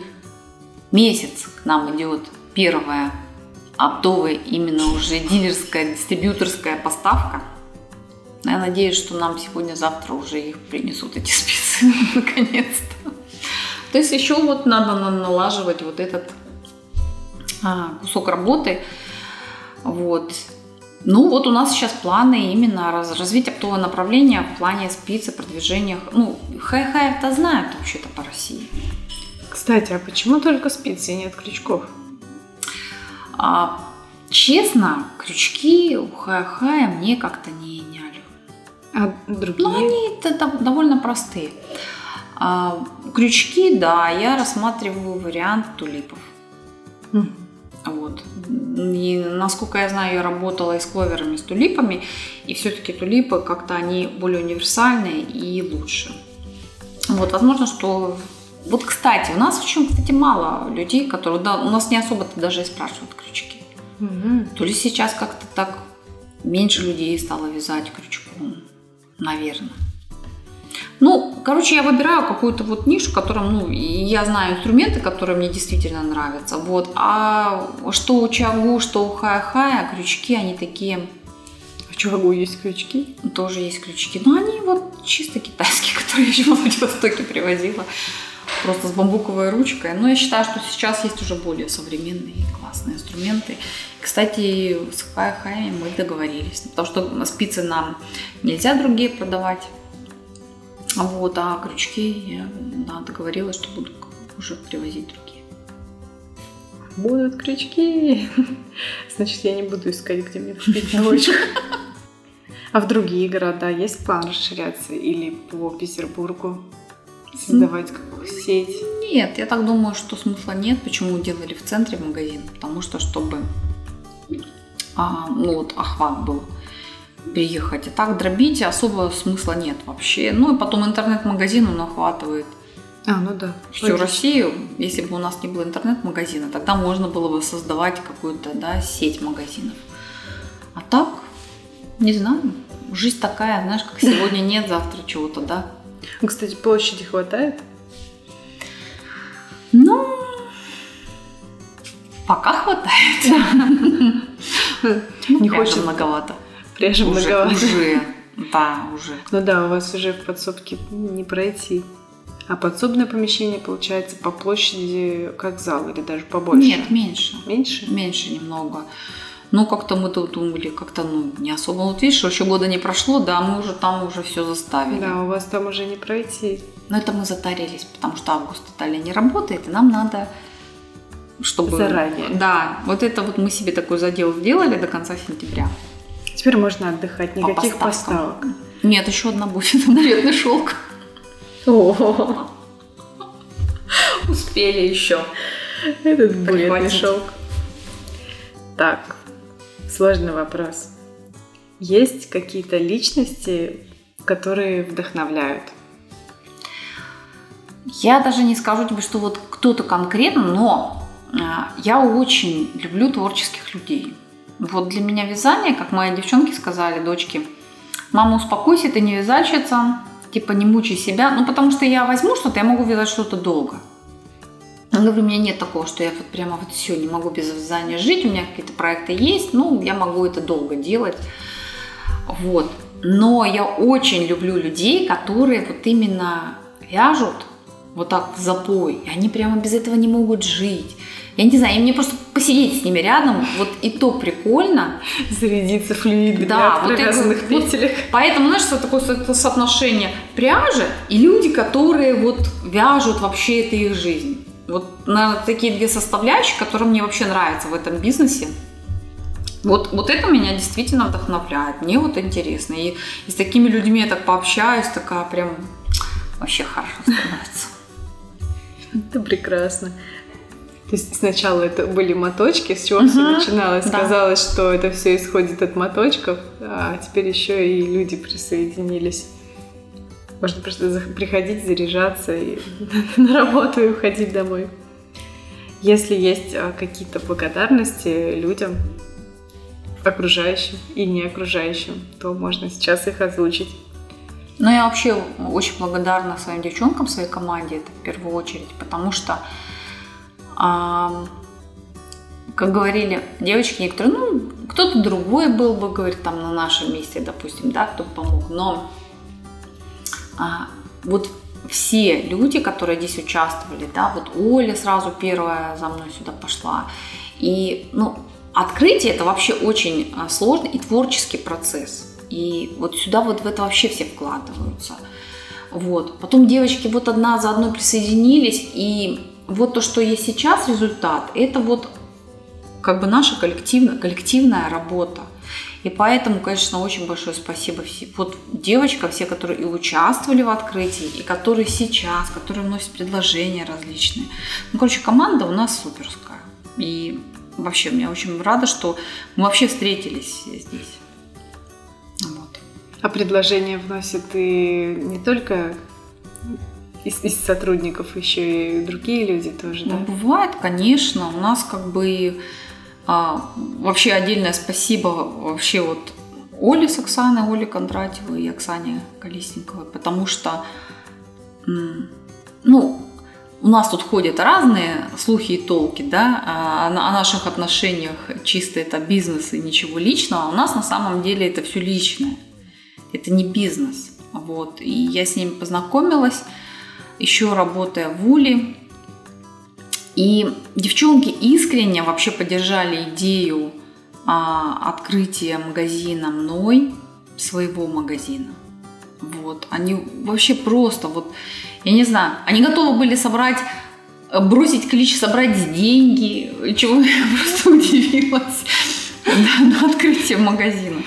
месяц, к нам идет первая оптовая, именно уже дилерская, дистрибьюторская поставка. Я надеюсь, что нам сегодня-завтра уже их принесут, эти спицы, наконец-то. То есть еще вот надо налаживать вот этот а, кусок работы. Вот. Ну вот у нас сейчас планы именно развития оптового направления в плане спицы, продвижения. Ну, хай-хай-то знают вообще-то по России. Кстати, а почему только спицы и нет крючков? А, честно, крючки у хай-хая мне как-то не нялю. А другие? Ну, они довольно простые. А, крючки, да, я рассматриваю вариант тулипов. Mm. Вот. И, насколько я знаю, я работала и с кловерами, и с тулипами, и все-таки тулипы как-то они более универсальные и лучше. Вот, возможно, что... Вот, кстати, у нас очень, кстати, мало людей, которые... Да, у нас не особо-то даже и спрашивают крючки. Mm-hmm. То ли сейчас как-то так меньше людей стало вязать крючком, наверное. Ну, короче, я выбираю какую-то вот нишу, в которой, ну, я знаю инструменты, которые мне действительно нравятся, вот. А что у Чагу, что у Хая-Хая, крючки, они такие... У Чагу есть крючки? Тоже есть крючки, но они вот чисто китайские, которые я еще в Владивостоке привозила, просто с бамбуковой ручкой. Но я считаю, что сейчас есть уже более современные и классные инструменты. Кстати, с Хая-Хаями мы договорились, потому что спицы нам нельзя другие продавать. Вот, а крючки я, да, договорилась, что буду уже привозить другие. Будут крючки. Значит, я не буду искать, где мне купить ножик. А в другие города есть план расширяться или по Петербургу создавать какую-то сеть? Нет, я так думаю, что смысла нет. Почему делали в центре магазин? Потому что, чтобы а, ну, вот, охват был. Переехать. И так дробить особо смысла нет вообще. Ну и потом интернет-магазин, он охватывает а, ну да. всю Конечно. Россию. Если бы у нас не было интернет-магазина, тогда можно было бы создавать какую-то, да, сеть магазинов. А так, не знаю, жизнь такая, знаешь, как сегодня нет, завтра чего-то, да. Кстати, площади хватает? Ну, пока хватает. Не хочется многовато. Пряжа многовато. Уже, да, уже. Ну да, у вас уже в подсобке не пройти. А подсобное помещение, получается, по площади как зал или даже побольше? Нет, меньше. Меньше? Меньше немного. Ну, как-то мы тут думали, как-то, ну, не особо. Вот видишь, еще года не прошло, да, мы уже там уже все заставили. Да, у вас там уже не пройти. Но это мы затарились, потому что август Италия не работает, и нам надо... чтобы заранее. Да, вот это вот мы себе такой задел сделали до конца сентября. Теперь можно отдыхать, никаких По поставок. Нет, еще одна будет, наверное, шелк. О, успели еще. Этот бледный шелк. Так, сложный вопрос. Есть какие-то личности, которые вдохновляют? Я даже не скажу тебе, что вот кто-то конкретно, но я очень люблю творческих людей. Вот для меня вязание, как мои девчонки сказали, дочки, мама, успокойся, ты не вязальщица, типа не мучай себя. Ну, потому что я возьму что-то, я могу вязать что-то долго. Я говорю, у меня нет такого, что я вот прямо вот все, не могу без вязания жить, у меня какие-то проекты есть, ну, я могу это долго делать. Вот. Но я очень люблю людей, которые вот именно вяжут вот так в запой, и они прямо без этого не могут жить. Я не знаю, и мне просто посидеть с ними рядом, вот и то прикольно. Зарядиться флюидами, да, от провязанных вот петелек. Вот, поэтому, знаешь, что такое соотношение пряжи и люди, которые вот вяжут вообще это их жизнь. Вот, наверное, такие две составляющие, которые мне вообще нравятся в этом бизнесе. Вот, вот это меня действительно вдохновляет, мне вот интересно. И, и с такими людьми я так пообщаюсь, такая прям вообще хорошо становится. Это прекрасно. То есть сначала это были моточки, с чего угу, все начиналось. Да. Казалось, что это все исходит от моточков, а теперь еще и люди присоединились. Можно просто приходить, заряжаться, и на работу и уходить домой. если есть какие-то благодарности людям, окружающим и не окружающим, то можно сейчас их озвучить. Ну, я вообще очень благодарна своим девчонкам, своей команде, это в первую очередь, потому что, как говорили девочки некоторые, ну, кто-то другой был бы, говорит, там, на нашем месте, допустим, да, кто помог, но вот все люди, которые здесь участвовали, да, вот Оля сразу первая за мной сюда пошла, и, ну, открытие – это вообще очень сложный и творческий процесс. И вот сюда вот в это вообще все вкладываются. Вот. Потом девочки вот одна за одной присоединились. И вот то, что есть сейчас результат, это вот как бы наша коллективная, коллективная работа. И поэтому, конечно, очень большое спасибо всем. Вот девочкам, все, которые и участвовали в открытии, и которые сейчас, которые вносят предложения различные. Ну, короче, команда у нас суперская. И вообще, я очень рада, что мы вообще встретились здесь. Вот. А предложения вносят и не только из, из сотрудников, еще и другие люди тоже, да? Ну, бывает, конечно. У нас как бы а, вообще отдельное спасибо вообще вот Оле с Оксаной, Оле Кондратьевой и Оксане Колесниковой, потому что, ну, у нас тут ходят разные слухи и толки, да, о наших отношениях, чисто это бизнес и ничего личного. А у нас на самом деле это все личное, это не бизнес. Вот. И я с ними познакомилась, еще работая в Уле. И девчонки искренне вообще поддержали идею открытия магазина мной, своего магазина. Вот, они вообще просто, вот, я не знаю, они готовы были собрать, бросить клич, собрать деньги, чего я просто удивилась, да, на открытие магазина.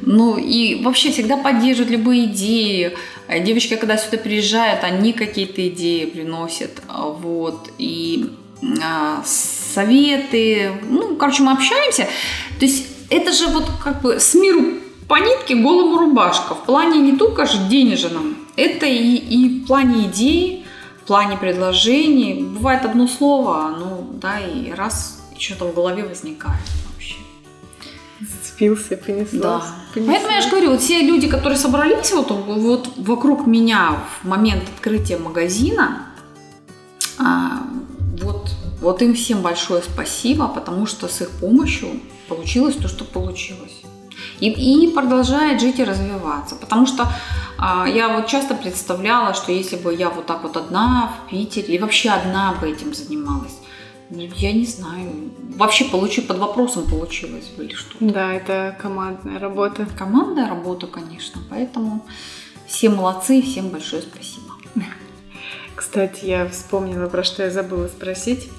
Ну, и вообще всегда поддерживают любые идеи. Девочки, когда сюда приезжают, они какие-то идеи приносят, вот, и а, советы, ну, короче, мы общаемся. То есть это же вот как бы с миру по нитке голому рубашка. В плане не только же денежном, это и, и в плане идей, в плане предложений. Бывает одно слово, ну да, и раз что-то в голове возникает вообще. Зацепился, понеслась. Да. Понеслась. Поэтому я же говорю, вот все люди, которые собрались вот, вот вокруг меня в момент открытия магазина, а, вот, вот им всем большое спасибо, потому что с их помощью получилось то, что получилось. И, и продолжает жить и развиваться. Потому что а, я вот часто представляла, что если бы я вот так вот одна в Питере, и вообще одна бы этим занималась, я не знаю, вообще получи, под вопросом получилось бы или что-то. Да, это командная работа. Командная работа, конечно. Поэтому все молодцы, всем большое спасибо. Кстати, я вспомнила, про что я забыла спросить.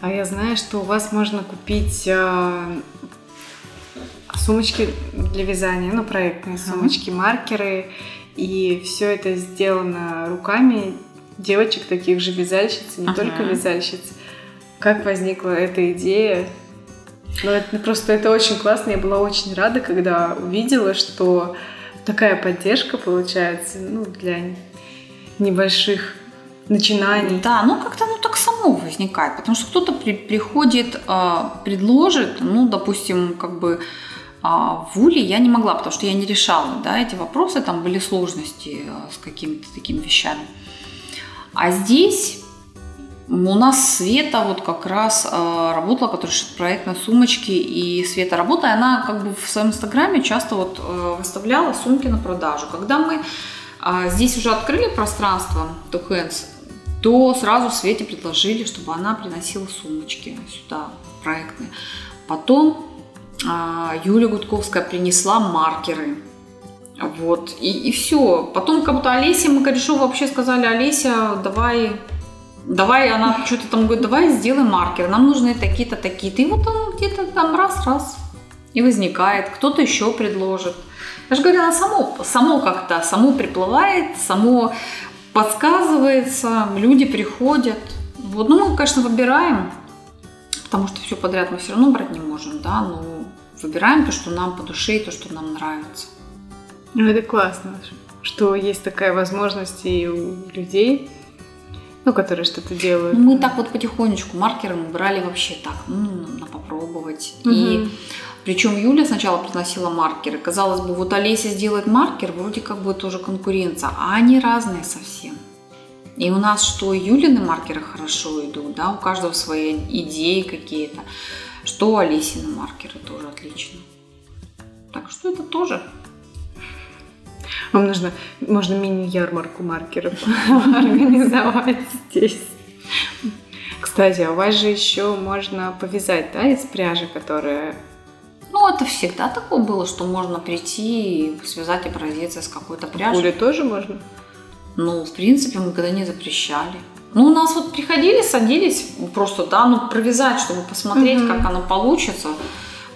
А я знаю, что у вас можно купить сумочки для вязания, ну, проектные сумочки, маркеры. И все это сделано руками девочек, таких же вязальщиц, не ага. только вязальщиц. Как возникла эта идея? Ну, это, просто это очень классно. Я была очень рада, когда увидела, что такая поддержка получается, ну, для небольших начинаний. Да, ну как-то оно так само возникает, потому что кто-то при, приходит, э, предложит, ну, допустим, как бы э, в Уле я не могла, потому что я не решала, да, эти вопросы, там были сложности э, с какими-то такими вещами. А здесь у нас Света вот как раз э, работала, которая шит проектные сумочки, и Света работала, она как бы в своем инстаграме часто вот э, выставляла сумки на продажу. Когда мы э, здесь уже открыли пространство Two Hands, то сразу Свете предложили, чтобы она приносила сумочки сюда, проектные. Потом а, Юля Гудковская принесла маркеры. Вот, и, и все. Потом как будто Олесе Макаришову вообще сказали: Олеся, давай, давай, она что-то там говорит, давай сделай маркер, нам нужны такие-то, такие-то. И вот он где-то там раз-раз и возникает, кто-то еще предложит. Я же говорю, она само, само как-то, само приплывает, само подсказывается, люди приходят. Вот. Ну, мы, конечно, выбираем, потому что все подряд мы все равно брать не можем, да, но выбираем то, что нам по душе и то, что нам нравится. Ну, это классно, что есть такая возможность и у людей Ну, которые что-то делают. Мы так вот потихонечку маркером убрали вообще так. М-м, надо попробовать. Угу. И причем Юля сначала приносила маркеры. Казалось бы, вот Олеся сделает маркер, вроде как бы тоже конкуренция. А они разные совсем. И у нас что Юлины маркеры хорошо идут, да, у каждого свои идеи какие-то. Что Олесины маркеры тоже отлично. Так что это тоже. Вам нужно, можно мини-ярмарку маркеров организовать здесь. Кстати, а у вас же еще можно повязать, да, из пряжи, которая... Ну, это всегда такое было, что можно прийти и связать образец из какой-то пряжи. Пули тоже можно? Ну, в принципе, мы никогда не запрещали. Ну, у нас вот приходили, садились просто, да, ну, провязать, чтобы посмотреть, угу. как оно получится.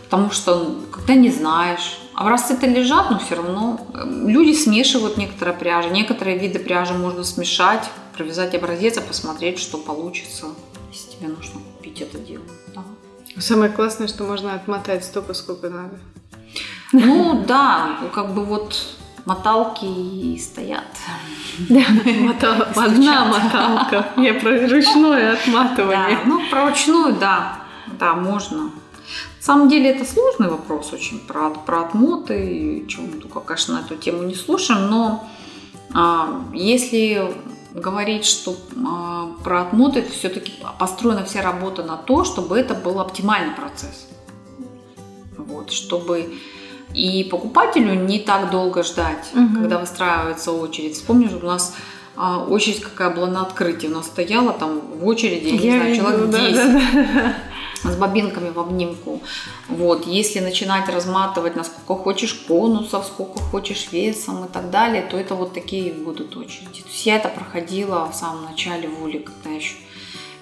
Потому что, когда не знаешь... Образцы-то лежат, но все равно люди смешивают некоторые пряжи. Некоторые виды пряжи можно смешать, провязать образец, а посмотреть, что получится, если тебе нужно купить это дело. Да. Самое классное, что можно отмотать столько, сколько надо. Ну да, как бы вот моталки и стоят. Да, одна моталка. Я про ручное отматывание. Ну, про ручную, да, да, можно. На самом деле это сложный вопрос очень про, про отмоты, чего мы только, конечно, на эту тему не слушаем, но а, если говорить, что а, про отмоты, это все-таки построена вся работа на то, чтобы это был оптимальный процесс. Вот, чтобы и покупателю не так долго ждать, угу. когда выстраивается очередь. Вспомнишь, у нас а, очередь какая была на открытии, у нас стояла там в очереди, я не знаю, видела, человек десять. Да, да, да. С бобинками в обнимку. Вот. Если начинать разматывать, насколько хочешь конусов, сколько хочешь весом и так далее, то это вот такие будут очереди. То есть я это проходила в самом начале в Уле, когда еще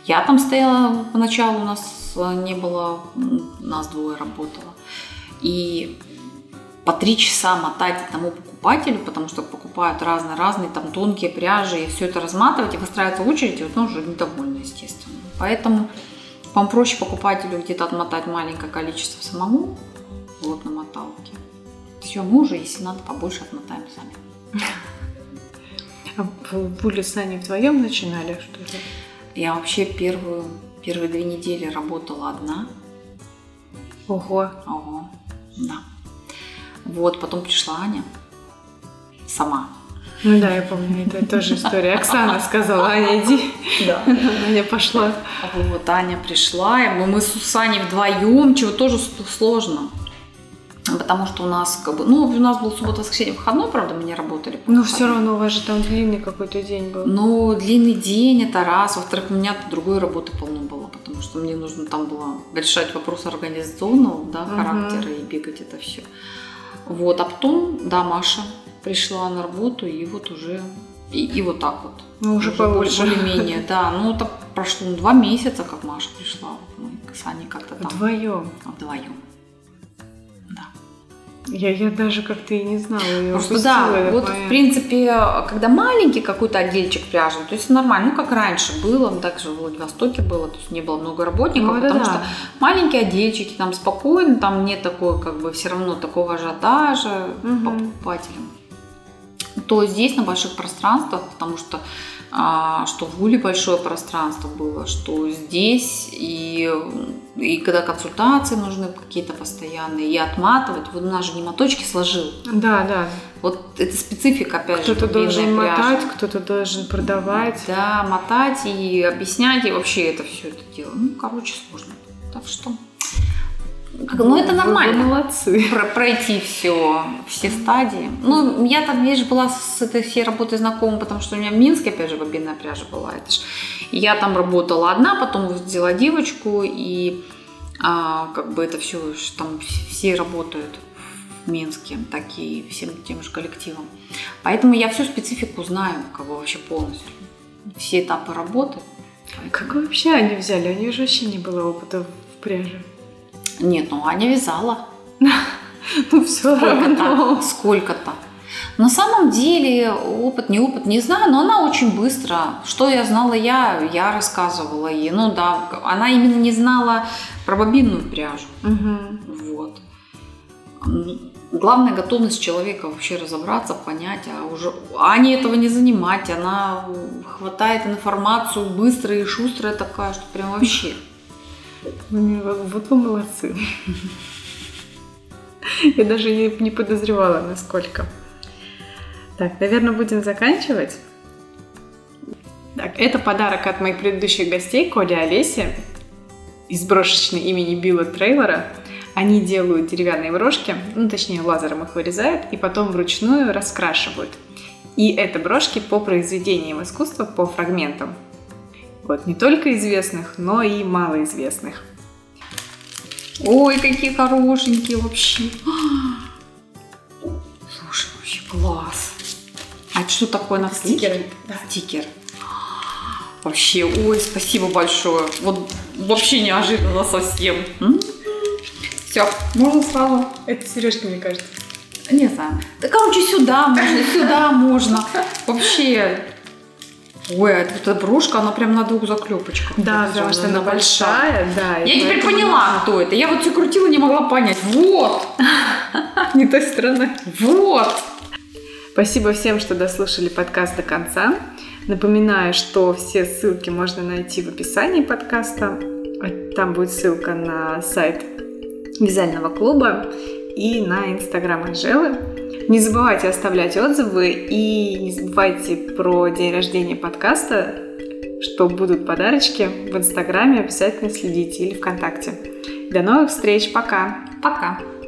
я там стояла. Поначалу у нас не было, нас двое работало. И по три часа мотать тому покупателю, потому что покупают разные-разные, там тонкие пряжи, и все это разматывать, и выстраивается очередь, и вот он уже недовольна, естественно. Поэтому... Вам проще покупателю где-то отмотать маленькое количество самому, вот на моталке. Все, мы уже, если надо, побольше отмотаем сами. А пули с Аней вдвоем начинали, что ли? Я вообще первую, первые две недели работала одна. Ого. Ого, да. Вот, потом пришла Аня сама. Ну да, я помню, это тоже история. Оксана сказала: Аня, иди. Да. Аня пошла. Вот Аня пришла, и мы с Аней вдвоем, чего тоже сложно. Потому что у нас, как бы, ну, у нас был суббота-воскресенье выходной, правда, мы не работали. Ну, все равно у вас же там длинный какой-то день был. Ну, длинный день, это раз. Во-вторых, у меня другой работы полно было, потому что мне нужно там было решать вопросы организационного, да, характера и бегать это все. Вот, а потом, да, Маша пришла на работу, и вот уже, и, и вот так вот. Ну, уже, уже побольше. Более-менее, да. Ну, это прошло ну, два месяца, как Маша пришла. Мы с Аней как-то там. Вдвоем. Вдвоем. Да. Я, я даже как-то и не знала. Я просто упустила, да, вот моя... в принципе, когда маленький какой-то отдельчик пряжи, то есть нормально, ну как раньше было, так же в Владивостоке было, то есть не было много работников, ну, потому да. что маленькие отдельчики там спокойно, там нет такой, как бы, все равно такого ажиотажа угу. по покупателям. То здесь на больших пространствах, потому что а, что в Уле большое пространство было, что здесь, и, и когда консультации нужны какие-то постоянные, и отматывать, вот у нас же не моточки сложил. Да, да. Вот это специфика, опять кто-то же. Кто-то должен мотать, кто-то должен продавать. Да, мотать и объяснять, и вообще это все это дело. Ну, короче, сложно. Так что... Ну, это нормально. Молодцы. Про- пройти все, все стадии. Ну, я там, видишь, была с этой всей работой знакома, потому что у меня в Минске, опять же, бобинная пряжа была. Это ж. Я там работала одна, потом взяла девочку, и а, как бы это все, там все работают в Минске, так и всем тем же коллективом. Поэтому я всю специфику знаю, как бы вообще полностью. Все этапы работы. Как вообще они взяли? У нее же вообще не было опыта в пряже. Нет, ну Аня вязала. Ну все равно. Сколько-то. На самом деле опыт, не опыт, не знаю, но она очень быстро. Что я знала я, я рассказывала ей. Ну да, она именно не знала про бобинную пряжу. Угу. Вот. Главное, готовность человека вообще разобраться, понять, а уже Ане этого не занимать, она хватает информацию быстро и шустрая такая, что прям вообще. Вот вы молодцы. Я даже не подозревала, насколько. Так, наверное, будем заканчивать. Так, это подарок от моих предыдущих гостей, Коли и Олеси, из брошечной имени Билла Тревора. Они делают деревянные брошки, ну, точнее, лазером их вырезают и потом вручную раскрашивают. И это брошки по произведениям искусства, по фрагментам. Вот, не только известных, но и малоизвестных. Ой, какие хорошенькие вообще. Слушай, вообще класс. А что такое на стикеры? Да. Стикер. Вообще, ой, спасибо большое. Вот вообще неожиданно совсем. Все, можно сразу. Это сережки, мне кажется. Не знаю. Да, короче, сюда можно, сюда можно. Вообще. Ой, а эта брошка, она прям на двух заклепочках. Да, потому да, что она большая. большая. Да, я теперь поняла, она... кто это. Я вот все крутила, не могла понять. Вот. Не той стороны. Вот. Спасибо всем, что дослушали подкаст до конца. Напоминаю, что все ссылки можно найти в описании подкаста. Там будет ссылка на сайт вязального клуба и на инстаграм Анжелы. Не забывайте оставлять отзывы и не забывайте про день рождения подкаста, что будут подарочки в инстаграме, обязательно следите или ВКонтакте. До новых встреч, пока! Пока!